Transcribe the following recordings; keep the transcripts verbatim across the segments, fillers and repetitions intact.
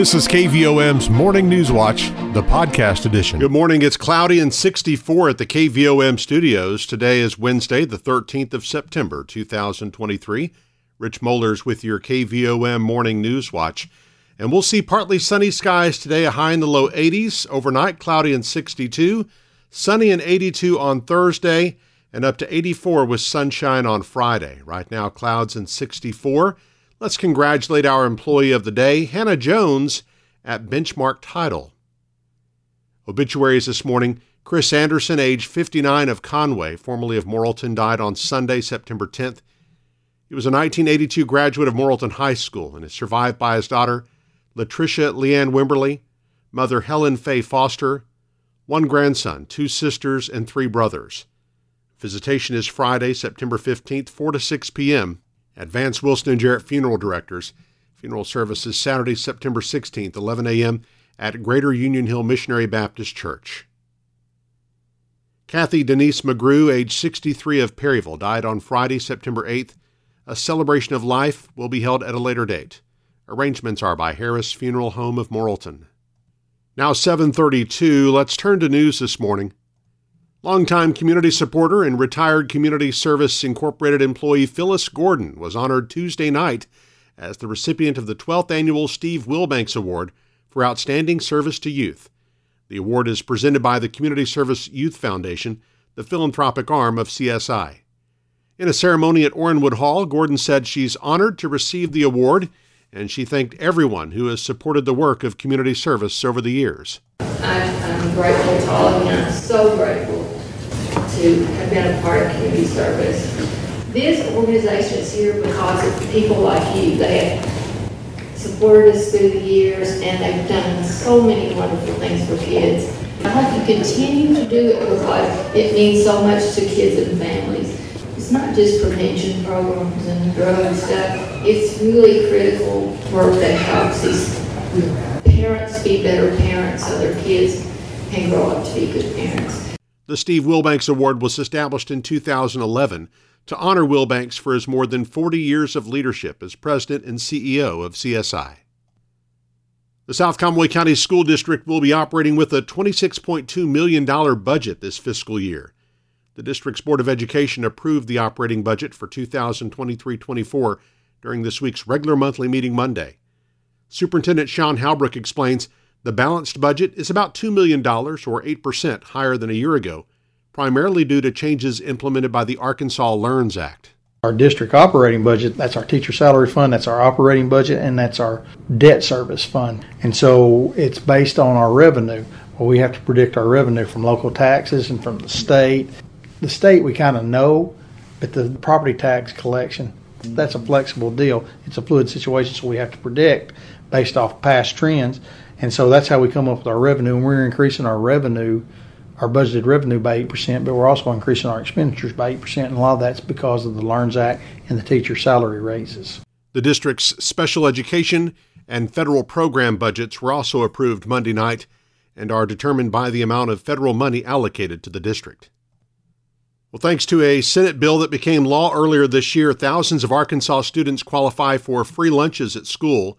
This is K V O M's Morning News Watch, the podcast edition. Good morning. It's cloudy and sixty-four at the K V O M studios. Today is Wednesday, the thirteenth of September, two thousand twenty-three. Rich Mollers with your K V O M Morning News Watch. And we'll see partly sunny skies today, a high in the low eighties. Overnight, cloudy and sixty-two. Sunny and eighty-two on Thursday, and up to eighty-four with sunshine on Friday. Right now, clouds and sixty-four. Let's congratulate our employee of the day, Hannah Jones at Benchmark Title. Obituaries this morning. Chris Anderson, age fifty-nine, of Conway, formerly of Morrilton, died on Sunday, September tenth. He was a nineteen eighty-two graduate of Morrilton High School and is survived by his daughter, Latricia Leanne Wimberly, mother Helen Faye Foster, one grandson, two sisters, and three brothers. Visitation is Friday, September fifteenth, four to six p.m. at Vance Wilson and Jarrett Funeral Directors. Funeral service is Saturday, September sixteenth, eleven a.m. at Greater Union Hill Missionary Baptist Church. Kathy Denise McGrew, age sixty-three, of Perryville, died on Friday, September eighth. A celebration of life will be held at a later date. Arrangements are by Harris Funeral Home of Morrilton. Now seven thirty-two, let's turn to news this morning. Longtime community supporter and retired Community Service Incorporated employee Phyllis Gordon was honored Tuesday night as the recipient of the twelfth Annual Steve Wilbanks Award for Outstanding Service to Youth. The award is presented by the Community Service Youth Foundation, the philanthropic arm of C S I. In a ceremony at Orenwood Hall, Gordon said she's honored to receive the award, and she thanked everyone who has supported the work of community service over the years. I'm, I'm grateful to all of you. I'm so grateful to have been a part of community service. This organization is here because of people like you. They have supported us through the years, and they've done so many wonderful things for kids. I hope you continue to do it because it means so much to kids and families. It's not just prevention programs and drug stuff. It's really critical work that helps these parents be better parents so their kids can grow up to be good parents. The Steve Wilbanks Award was established in two thousand eleven to honor Wilbanks for his more than forty years of leadership as president and C E O of C S I. The South Conway County School District will be operating with a twenty-six point two million dollars budget this fiscal year. The district's Board of Education approved the operating budget for two thousand twenty-three twenty-four during this week's regular monthly meeting Monday. Superintendent Sean Halbrook explains, the balanced budget is about two million dollars, or eight percent, higher than a year ago, primarily due to changes implemented by the Arkansas LEARNS Act. Our district operating budget, that's our teacher salary fund, that's our operating budget, and that's our debt service fund. And so it's based on our revenue. Well, we have to predict our revenue from local taxes and from the state. The state we kind of know, but the property tax collection, that's a flexible deal. It's a fluid situation, so we have to predict based off past trends. And so that's how we come up with our revenue, and we're increasing our revenue, our budgeted revenue by eight percent, but we're also increasing our expenditures by eight percent, and a lot of that's because of the LEARNS Act and the teacher salary raises. The district's special education and federal program budgets were also approved Monday night and are determined by the amount of federal money allocated to the district. Well, thanks to a Senate bill that became law earlier this year, thousands of Arkansas students qualify for free lunches at school.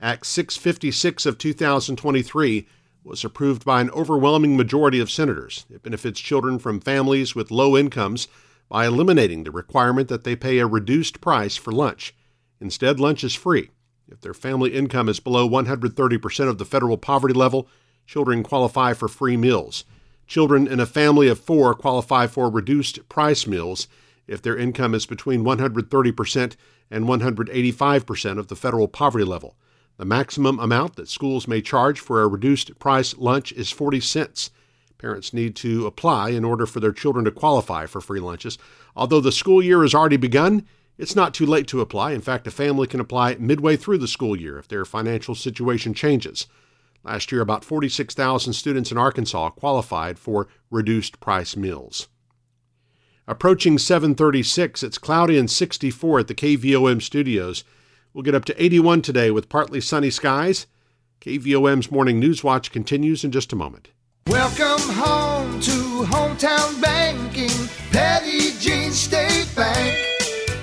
Act six fifty-six of two thousand twenty-three was approved by an overwhelming majority of senators. It benefits children from families with low incomes by eliminating the requirement that they pay a reduced price for lunch. Instead, lunch is free. If their family income is below one hundred thirty percent of the federal poverty level, children qualify for free meals. Children in a family of four qualify for reduced price meals if their income is between one hundred thirty percent and one hundred eighty-five percent of the federal poverty level. The maximum amount that schools may charge for a reduced price lunch is forty cents. Parents need to apply in order for their children to qualify for free lunches. Although the school year has already begun, it's not too late to apply. In fact, a family can apply midway through the school year if their financial situation changes. Last year, about forty-six thousand students in Arkansas qualified for reduced price meals. Approaching seven thirty-six, it's cloudy and sixty-four at the K V O M studios. We'll get up to eighty-one today with partly sunny skies. K V O M's Morning News Watch continues in just a moment. Welcome home to hometown banking, Petit Jean State Bank.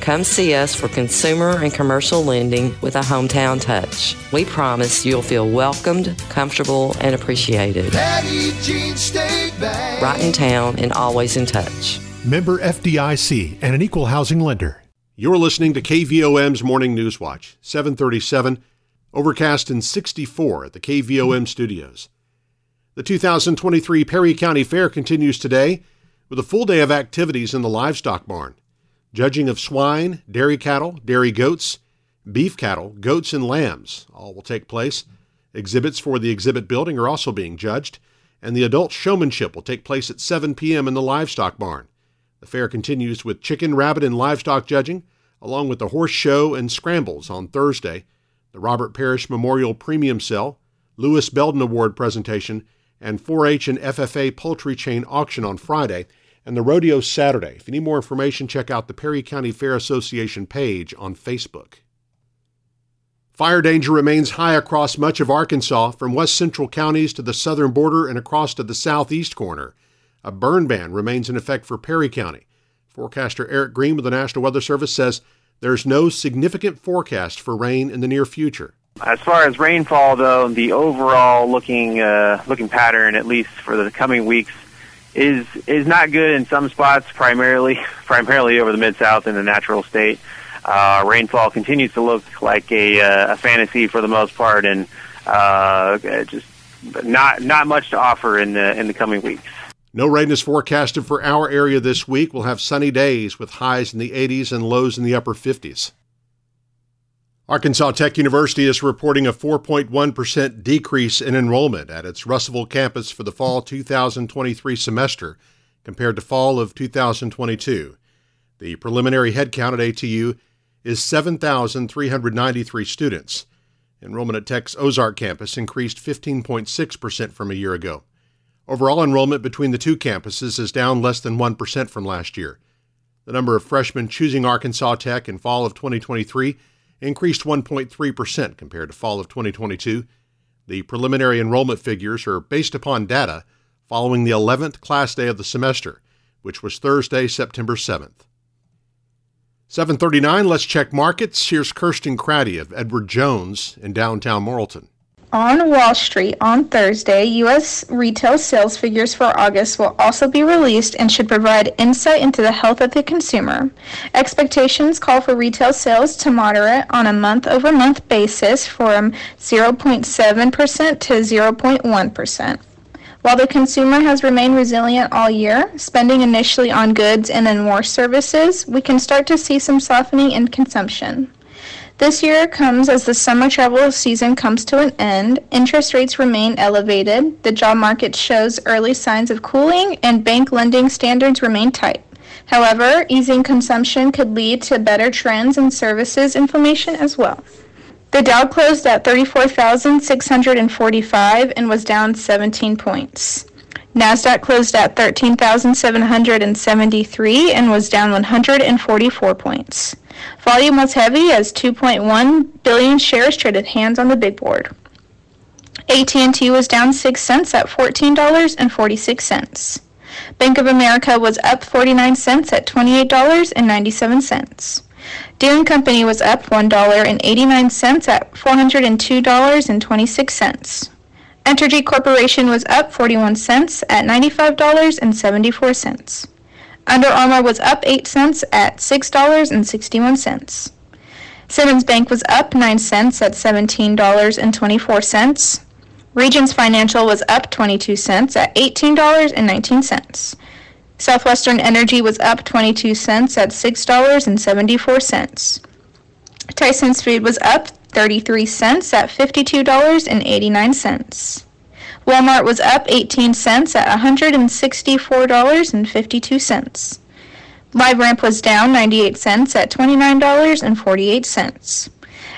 Come see us for consumer and commercial lending with a hometown touch. We promise you'll feel welcomed, comfortable, and appreciated. Petit Jean State Bank. Right in town and always in touch. Member F D I C and an equal housing lender. You're listening to K V O M's Morning News Watch, seven thirty-seven, overcast and sixty-four at the K V O M studios. The two thousand twenty-three Perry County Fair continues today with a full day of activities in the livestock barn. Judging of swine, dairy cattle, dairy goats, beef cattle, goats, and lambs all will take place. Exhibits for the exhibit building are also being judged, and the adult showmanship will take place at seven p.m. in the livestock barn. The fair continues with chicken, rabbit, and livestock judging, along with the horse show and scrambles on Thursday, the Robert Parrish Memorial Premium Sale, Lewis Belden Award presentation, and four H and F F A poultry chain auction on Friday, and the rodeo Saturday. If you need more information, check out the Perry County Fair Association page on Facebook. Fire danger remains high across much of Arkansas, from west central counties to the southern border and across to the southeast corner. A burn ban remains in effect for Perry County. Forecaster Eric Green with the National Weather Service says there's no significant forecast for rain in the near future. As far as rainfall, though, the overall looking uh, looking pattern, at least for the coming weeks, is is not good in some spots, primarily primarily over the Mid-South in the natural state. Uh, rainfall continues to look like a, uh, a fantasy for the most part, and uh, just not not much to offer in the, in the coming weeks. No rain is forecasted for our area this week. We'll have sunny days with highs in the eighties and lows in the upper fifties. Arkansas Tech University is reporting a four point one percent decrease in enrollment at its Russellville campus for the fall two thousand twenty-three semester compared to fall of two thousand twenty-two. The preliminary headcount at A T U is seven thousand three hundred ninety-three students. Enrollment at Tech's Ozark campus increased fifteen point six percent from a year ago. Overall enrollment between the two campuses is down less than one percent from last year. The number of freshmen choosing Arkansas Tech in fall of twenty twenty-three increased one point three percent compared to fall of twenty twenty-two. The preliminary enrollment figures are based upon data following the eleventh class day of the semester, which was Thursday, September seventh. seven thirty-nine, let's check markets. Here's Kirsten Craddy of Edward Jones in downtown Morrilton. On Wall Street on Thursday, U S retail sales figures for August will also be released and should provide insight into the health of the consumer. Expectations call for retail sales to moderate on a month-over-month basis from zero point seven percent to zero point one percent. While the consumer has remained resilient all year, spending initially on goods and then more services, we can start to see some softening in consumption. This year comes as the summer travel season comes to an end, interest rates remain elevated, the job market shows early signs of cooling, and bank lending standards remain tight. However, easing consumption could lead to better trends in services information as well. The Dow closed at thirty-four thousand six hundred forty-five and was down seventeen points. NASDAQ closed at thirteen thousand seven hundred seventy-three and was down one hundred forty-four points. Volume was heavy as two point one billion shares traded hands on the big board. A T and T was down six cents at fourteen dollars and forty-six cents. Bank of America was up forty-nine cents at twenty-eight dollars and ninety-seven cents. Deere and Company was up one dollar and eighty-nine cents at four hundred two dollars and twenty-six cents. EntEnergy Corporation was up forty-one cents at ninety-five dollars and seventy-four cents. Under Armour was up eight cents at six dollars and sixty-one cents. Simmons Bank was up nine cents at seventeen dollars and twenty-four cents. Regions Financial was up twenty-two cents at eighteen dollars and nineteen cents. Southwestern Energy was up twenty-two cents at six dollars and seventy-four cents. Tyson's Food was up thirty-three cents at fifty-two dollars and eighty-nine cents. Walmart was up eighteen cents at one hundred sixty-four dollars and fifty-two cents. LiveRamp was down ninety-eight cents at twenty-nine dollars and forty-eight cents.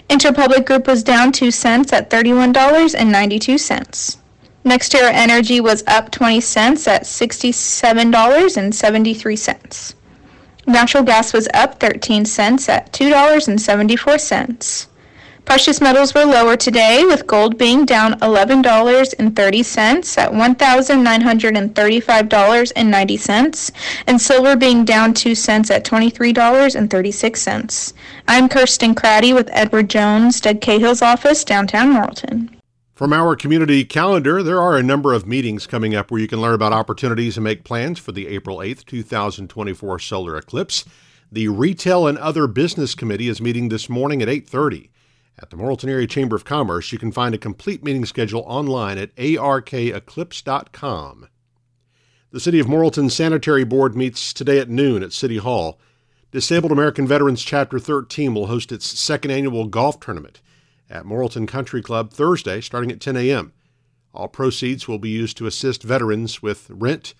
Interpublic Group was down two cents at thirty-one dollars and ninety-two cents. Next year, energy was up twenty cents at sixty-seven dollars and seventy-three cents. Natural gas was up thirteen cents at two dollars and seventy-four cents. Precious metals were lower today, with gold being down eleven dollars and thirty cents at one thousand nine hundred thirty-five dollars and ninety cents, and silver being down two cents at twenty-three dollars and thirty-six cents. I'm Kirsten Craddy with Edward Jones, Doug Cahill's office, downtown Morrilton. From our community calendar, there are a number of meetings coming up where you can learn about opportunities and make plans for the April eighth, two thousand twenty-four solar eclipse. The Retail and Other Business Committee is meeting this morning at eight thirty. At the Morrilton Area Chamber of Commerce, you can find a complete meeting schedule online at ark eclipse dot com. The City of Morrilton Sanitary Board meets today at noon at City Hall. Disabled American Veterans Chapter thirteen will host its second annual golf tournament at Morrilton Country Club Thursday starting at ten a.m. All proceeds will be used to assist veterans with rent,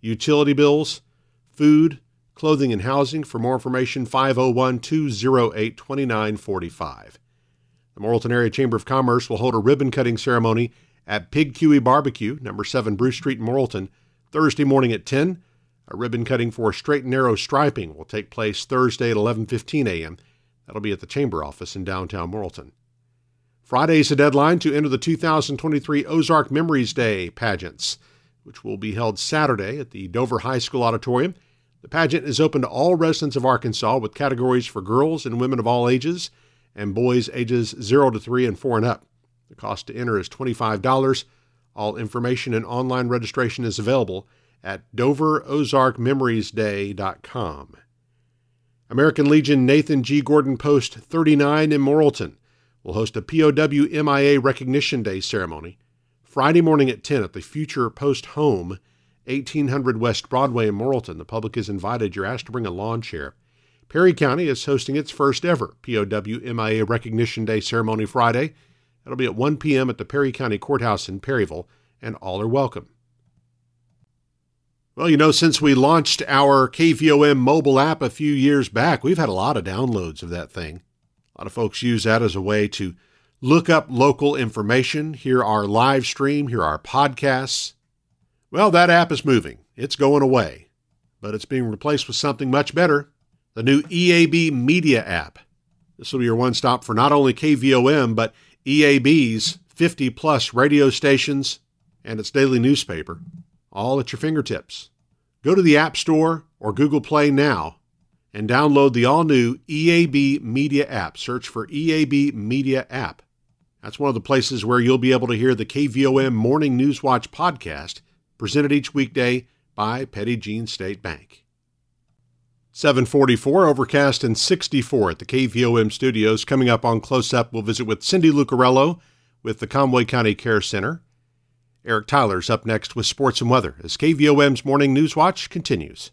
utility bills, food, clothing, and housing. For more information, five oh one, two oh eight, two nine four five. The Morrilton Area Chamber of Commerce will hold a ribbon-cutting ceremony at Pig Cuey Barbecue, number seven Bruce Street in Morrilton, Thursday morning at ten. A ribbon-cutting for straight and narrow striping will take place Thursday at eleven fifteen a.m. That'll be at the Chamber office in downtown Morrilton. Friday's the deadline to enter the two thousand twenty-three Ozark Memories Day pageants, which will be held Saturday at the Dover High School Auditorium. The pageant is open to all residents of Arkansas, with categories for girls and women of all ages, and boys ages zero to three and four and up. The cost to enter is twenty-five dollars. All information and online registration is available at dover ozark memories day dot com. American Legion Nathan G. Gordon Post thirty-nine in Morrilton will host a P O W M I A Recognition Day ceremony Friday morning at ten at the Future Post Home, eighteen hundred West Broadway in Morrilton. The public is invited. You're asked to bring a lawn chair. Perry County is hosting its first ever P O W M I A Recognition Day ceremony Friday. It'll be at one p.m. at the Perry County Courthouse in Perryville, and all are welcome. Well, you know, since we launched our K V O M mobile app a few years back, we've had a lot of downloads of that thing. A lot of folks use that as a way to look up local information, hear our live stream, hear our podcasts. Well, that app is moving. It's going away, but it's being replaced with something much better. The new E A B Media app. This will be your one stop for not only K V O M, but E A B's fifty-plus radio stations and its daily newspaper, all at your fingertips. Go to the App Store or Google Play now and download the all-new E A B Media app. Search for E A B Media app. That's one of the places where you'll be able to hear the K V O M Morning News Watch podcast, presented each weekday by Petit Jean State Bank. seven forty-four, overcast and sixty-four at the K V O M studios. Coming up on Close Up, we'll visit with Cindy Lucarello with the Conway County Care Center. Eric Tyler's up next with sports and weather as K V O M's Morning News Watch continues.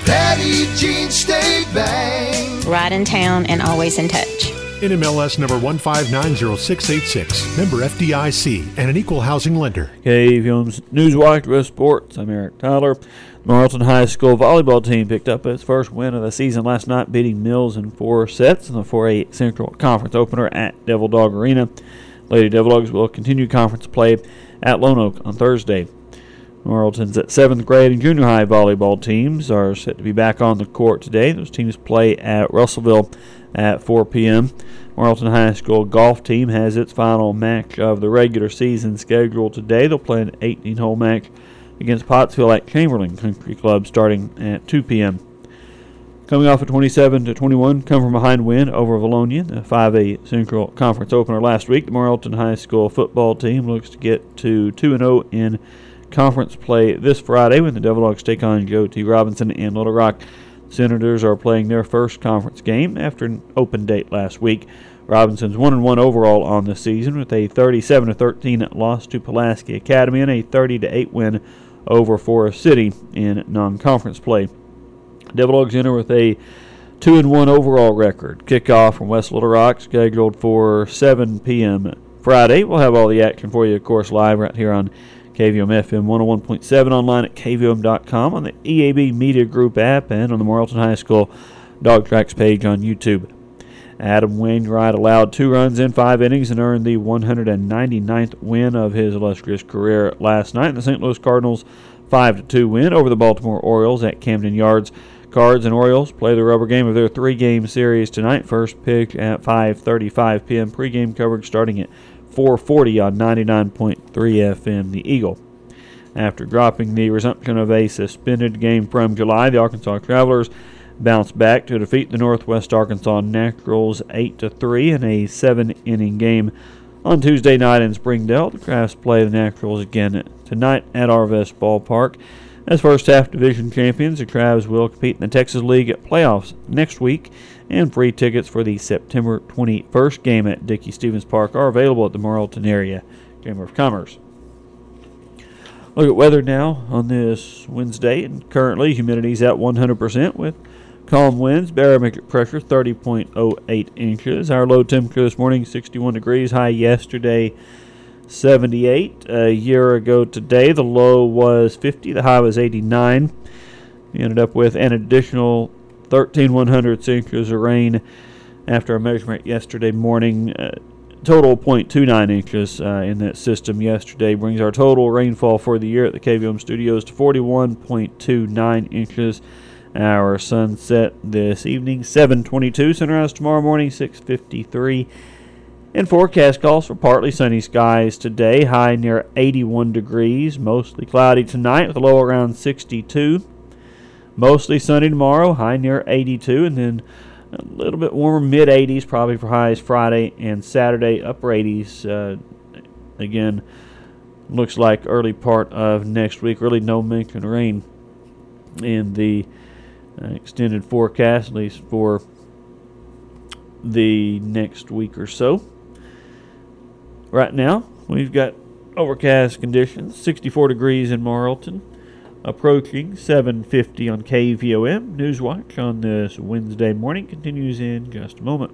Petit Jean State Bank. Right in town and always in touch. N M L S number one five nine zero six eight six. Member F D I C and an equal housing lender. K V O M's News Watch with sports. I'm Eric Tyler. Morrilton High School volleyball team picked up its first win of the season last night, beating Mills in four sets in the four A Central Conference opener at Devil Dog Arena. Lady Devil Dogs will continue conference play at Lone Oak on Thursday. Morrilton's seventh grade and junior high volleyball teams are set to be back on the court today. Those teams play at Russellville at four p.m. Morrilton High School golf team has its final match of the regular season scheduled today. They'll play an eighteen-hole match against Pottsville at Chamberlain Country Club starting at two p.m. Coming off a twenty-seven to twenty-one come-from-behind win over Valonia, the five A Central Conference opener last week, the Morrilton High School football team looks to get to two and oh in conference play this Friday when the Devil Dogs take on Joe T. Robinson and Little Rock. Senators are playing their first conference game after an open date last week. Robinson's one and one overall on the season with a thirty-seven to thirteen loss to Pulaski Academy and a thirty to eight win over Forest City in non-conference play. Devil Dogs enter with a two and one overall record. Kickoff from West Little Rock scheduled for seven p.m. Friday. We'll have all the action for you, of course, live right here on K V M F M one oh one point seven, online at K V M dot com, on the E A B Media Group app, and on the Morrilton High School Dog Tracks page on YouTube. Adam Wainwright allowed two runs in five innings and earned the one hundred ninety-ninth win of his illustrious career last night in the Saint Louis Cardinals' five to two win over the Baltimore Orioles at Camden Yards. Cards and Orioles play the rubber game of their three-game series tonight. First pitch at five thirty-five p.m. Pre-game coverage starting at four forty on ninety-nine point three F M, The Eagle. After dropping the resumption of a suspended game from July, the Arkansas Travelers bounced back to defeat the Northwest Arkansas Naturals eight to three in a seven-inning game on Tuesday night in Springdale. The Crafts play the Naturals again tonight at Arvest Ballpark. As first-half division champions, the Travs will compete in the Texas League at playoffs next week, and free tickets for the September twenty-first game at Dickey Stevens Park are available at the Morrilton Area Chamber of Commerce. Look at weather now on this Wednesday, and currently humidity is at one hundred percent with calm winds, barometric pressure thirty point oh eight inches. Our low temperature this morning, sixty-one degrees, high yesterday, seventy-eight. A year ago today, the low was fifty, the high was eighty-nine. We ended up with an additional thirteen one-hundredths inches of rain after a measurement yesterday morning. Uh, total zero point two nine inches uh, in that system yesterday brings our total rainfall for the year at the K V M studios to forty-one point two nine inches. Our sunset this evening, seven twenty-two. Sunrise tomorrow morning, six fifty-three. And forecast calls for partly sunny skies today, high near eighty-one degrees, mostly cloudy tonight with a low around sixty-two. Mostly sunny tomorrow, high near eighty-two, and then a little bit warmer, mid-eighties probably for highs Friday and Saturday, upper eighties. Uh, again, looks like early part of next week, really no mention of rain in the uh, extended forecast, at least for the next week or so. Right now, we've got overcast conditions, sixty-four degrees in Morrilton, approaching seven fifty on K V O M. Newswatch on this Wednesday morning continues in just a moment.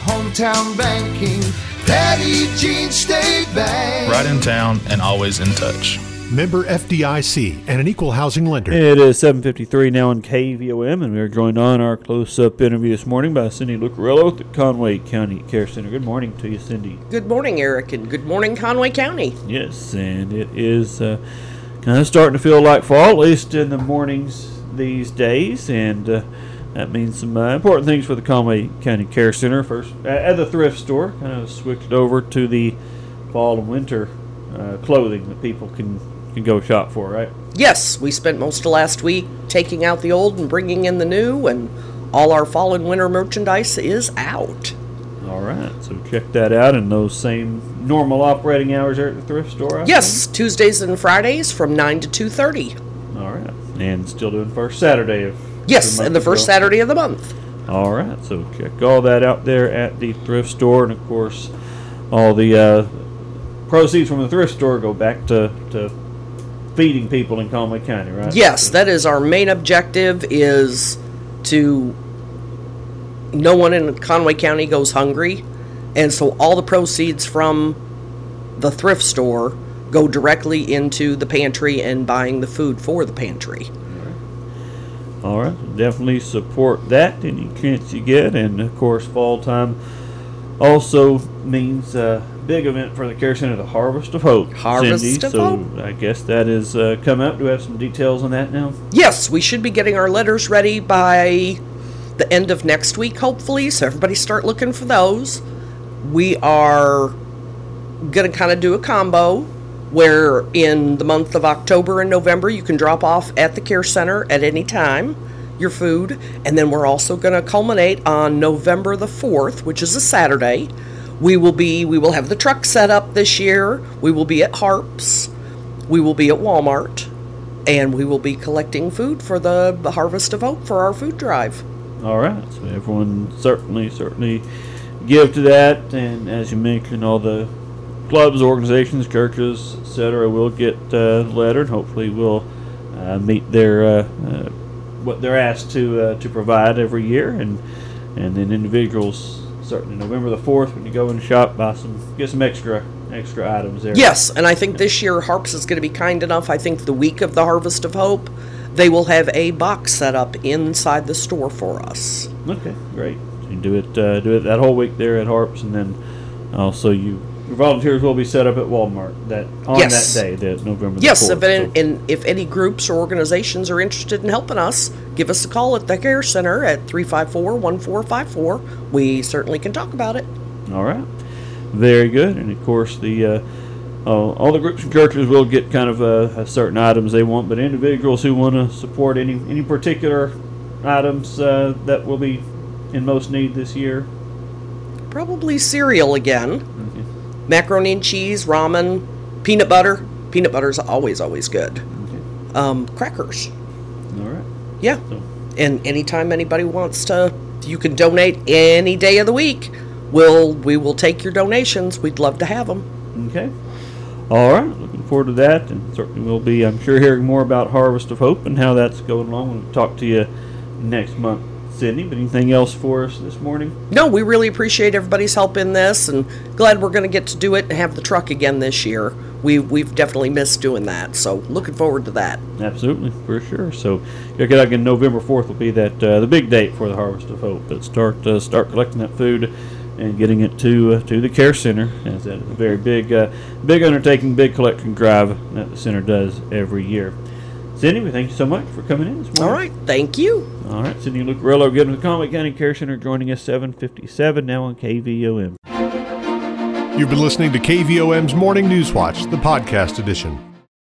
hometown banking. Patty Jean State Bank. Right in town and always in touch. Member F D I C and an equal housing lender. It is seven fifty-three now on K V O M, and we are joined on our close-up interview this morning by Cindy Lucarello at the Conway County Care Center. Good morning to you, Cindy. Good morning, Eric, and good morning, Conway County. Yes, and it is uh, kind of starting to feel like fall, at least in the mornings these days, and uh, that means some uh, important things for the Conway County Care Center. First, uh, at the thrift store, kind of switched over to the fall and winter uh, clothing that people can, can go shop for, right? Yes, we spent most of last week taking out the old and bringing in the new, and all our fall and winter merchandise is out. All right, so check that out in those same normal operating hours there at the thrift store, I Yes, think. Tuesdays and Fridays from nine to two thirty. All right, and still doing first Saturday of Yes, and the first Saturday of the month. All right, so check all that out there at the thrift store. And, of course, all the uh, proceeds from the thrift store go back to, to feeding people in Conway County, right? Yes, that is our main objective, is to no one in Conway County goes hungry. And so all the proceeds from the thrift store go directly into the pantry and buying the food for the pantry. All right, definitely support that any chance you get. And, of course, fall time also means a big event for the Care Center, the Harvest of Hope. Harvest Cindy, of so Hope. So I guess that is uh, coming up. Do we have some details on that now? Yes, we should be getting our letters ready by the end of next week, hopefully, so everybody start looking for those. We are going to kind of do a combo, where in the month of October and November you can drop off at the care center at any time. your food. And then we're also going to culminate on November the fourth, which is a Saturday. We will be, we will have the truck set up this year. We will be at Harps. We will be at Walmart. And we will be collecting food for the Harvest of Hope for our food drive. All right. So everyone certainly, certainly give to that. And as you mentioned, all the clubs, organizations, churches, et cetera will get uh, the letter, and hopefully will uh, meet their uh, uh, what they're asked to uh, to provide every year, and and then individuals certainly November the fourth when you go in the shop, buy some, get some extra extra items there. Yes, and I think this year Harps is going to be kind enough. I think the week of the Harvest of Hope, they will have a box set up inside the store for us. Okay, great. So you do it uh, do it that whole week there at Harps, and then also you. Your volunteers will be set up at Walmart that on yes. that day, that November the fourth. Yes, if it, so. And if any groups or organizations are interested in helping us, give us a call at the Care Center at three five four, one four five four. We certainly can talk about it. All right. Very good. And, of course, the uh, uh, all the groups and churches will get kind of uh, certain items they want, but individuals who want to support any, any particular items uh, that will be in most need this year? Probably cereal again. Okay. Macaroni and cheese, ramen, peanut butter. Peanut butter is always, always good. Okay. Um, crackers. All right. Yeah. So. And anytime anybody wants to, you can donate any day of the week. We'll, we will take your donations. We'd love to have them. Okay. All right. Looking forward to that. And certainly we'll be, I'm sure, hearing more about Harvest of Hope and how that's going along. We'll talk to you next month, Sydney, but anything else for us this morning? No, we really appreciate everybody's help in this, and glad we're going to get to do it and have the truck again this year. We, we've definitely missed doing that, so looking forward to that. Absolutely, for sure. So, again, November fourth will be that uh, the big date for the Harvest of Hope, but start uh, start collecting that food and getting it to uh, to the Care Center, as that is a very big, uh, big undertaking, big collection drive that the Center does every year. Sydney, we thank you so much for coming in this morning. All right, thank you. All right, Sydney Lucarello, good with the Conway County Care Center, joining us seven fifty-seven now on K V O M. You've been listening to K V O M's Morning News Watch, the podcast edition.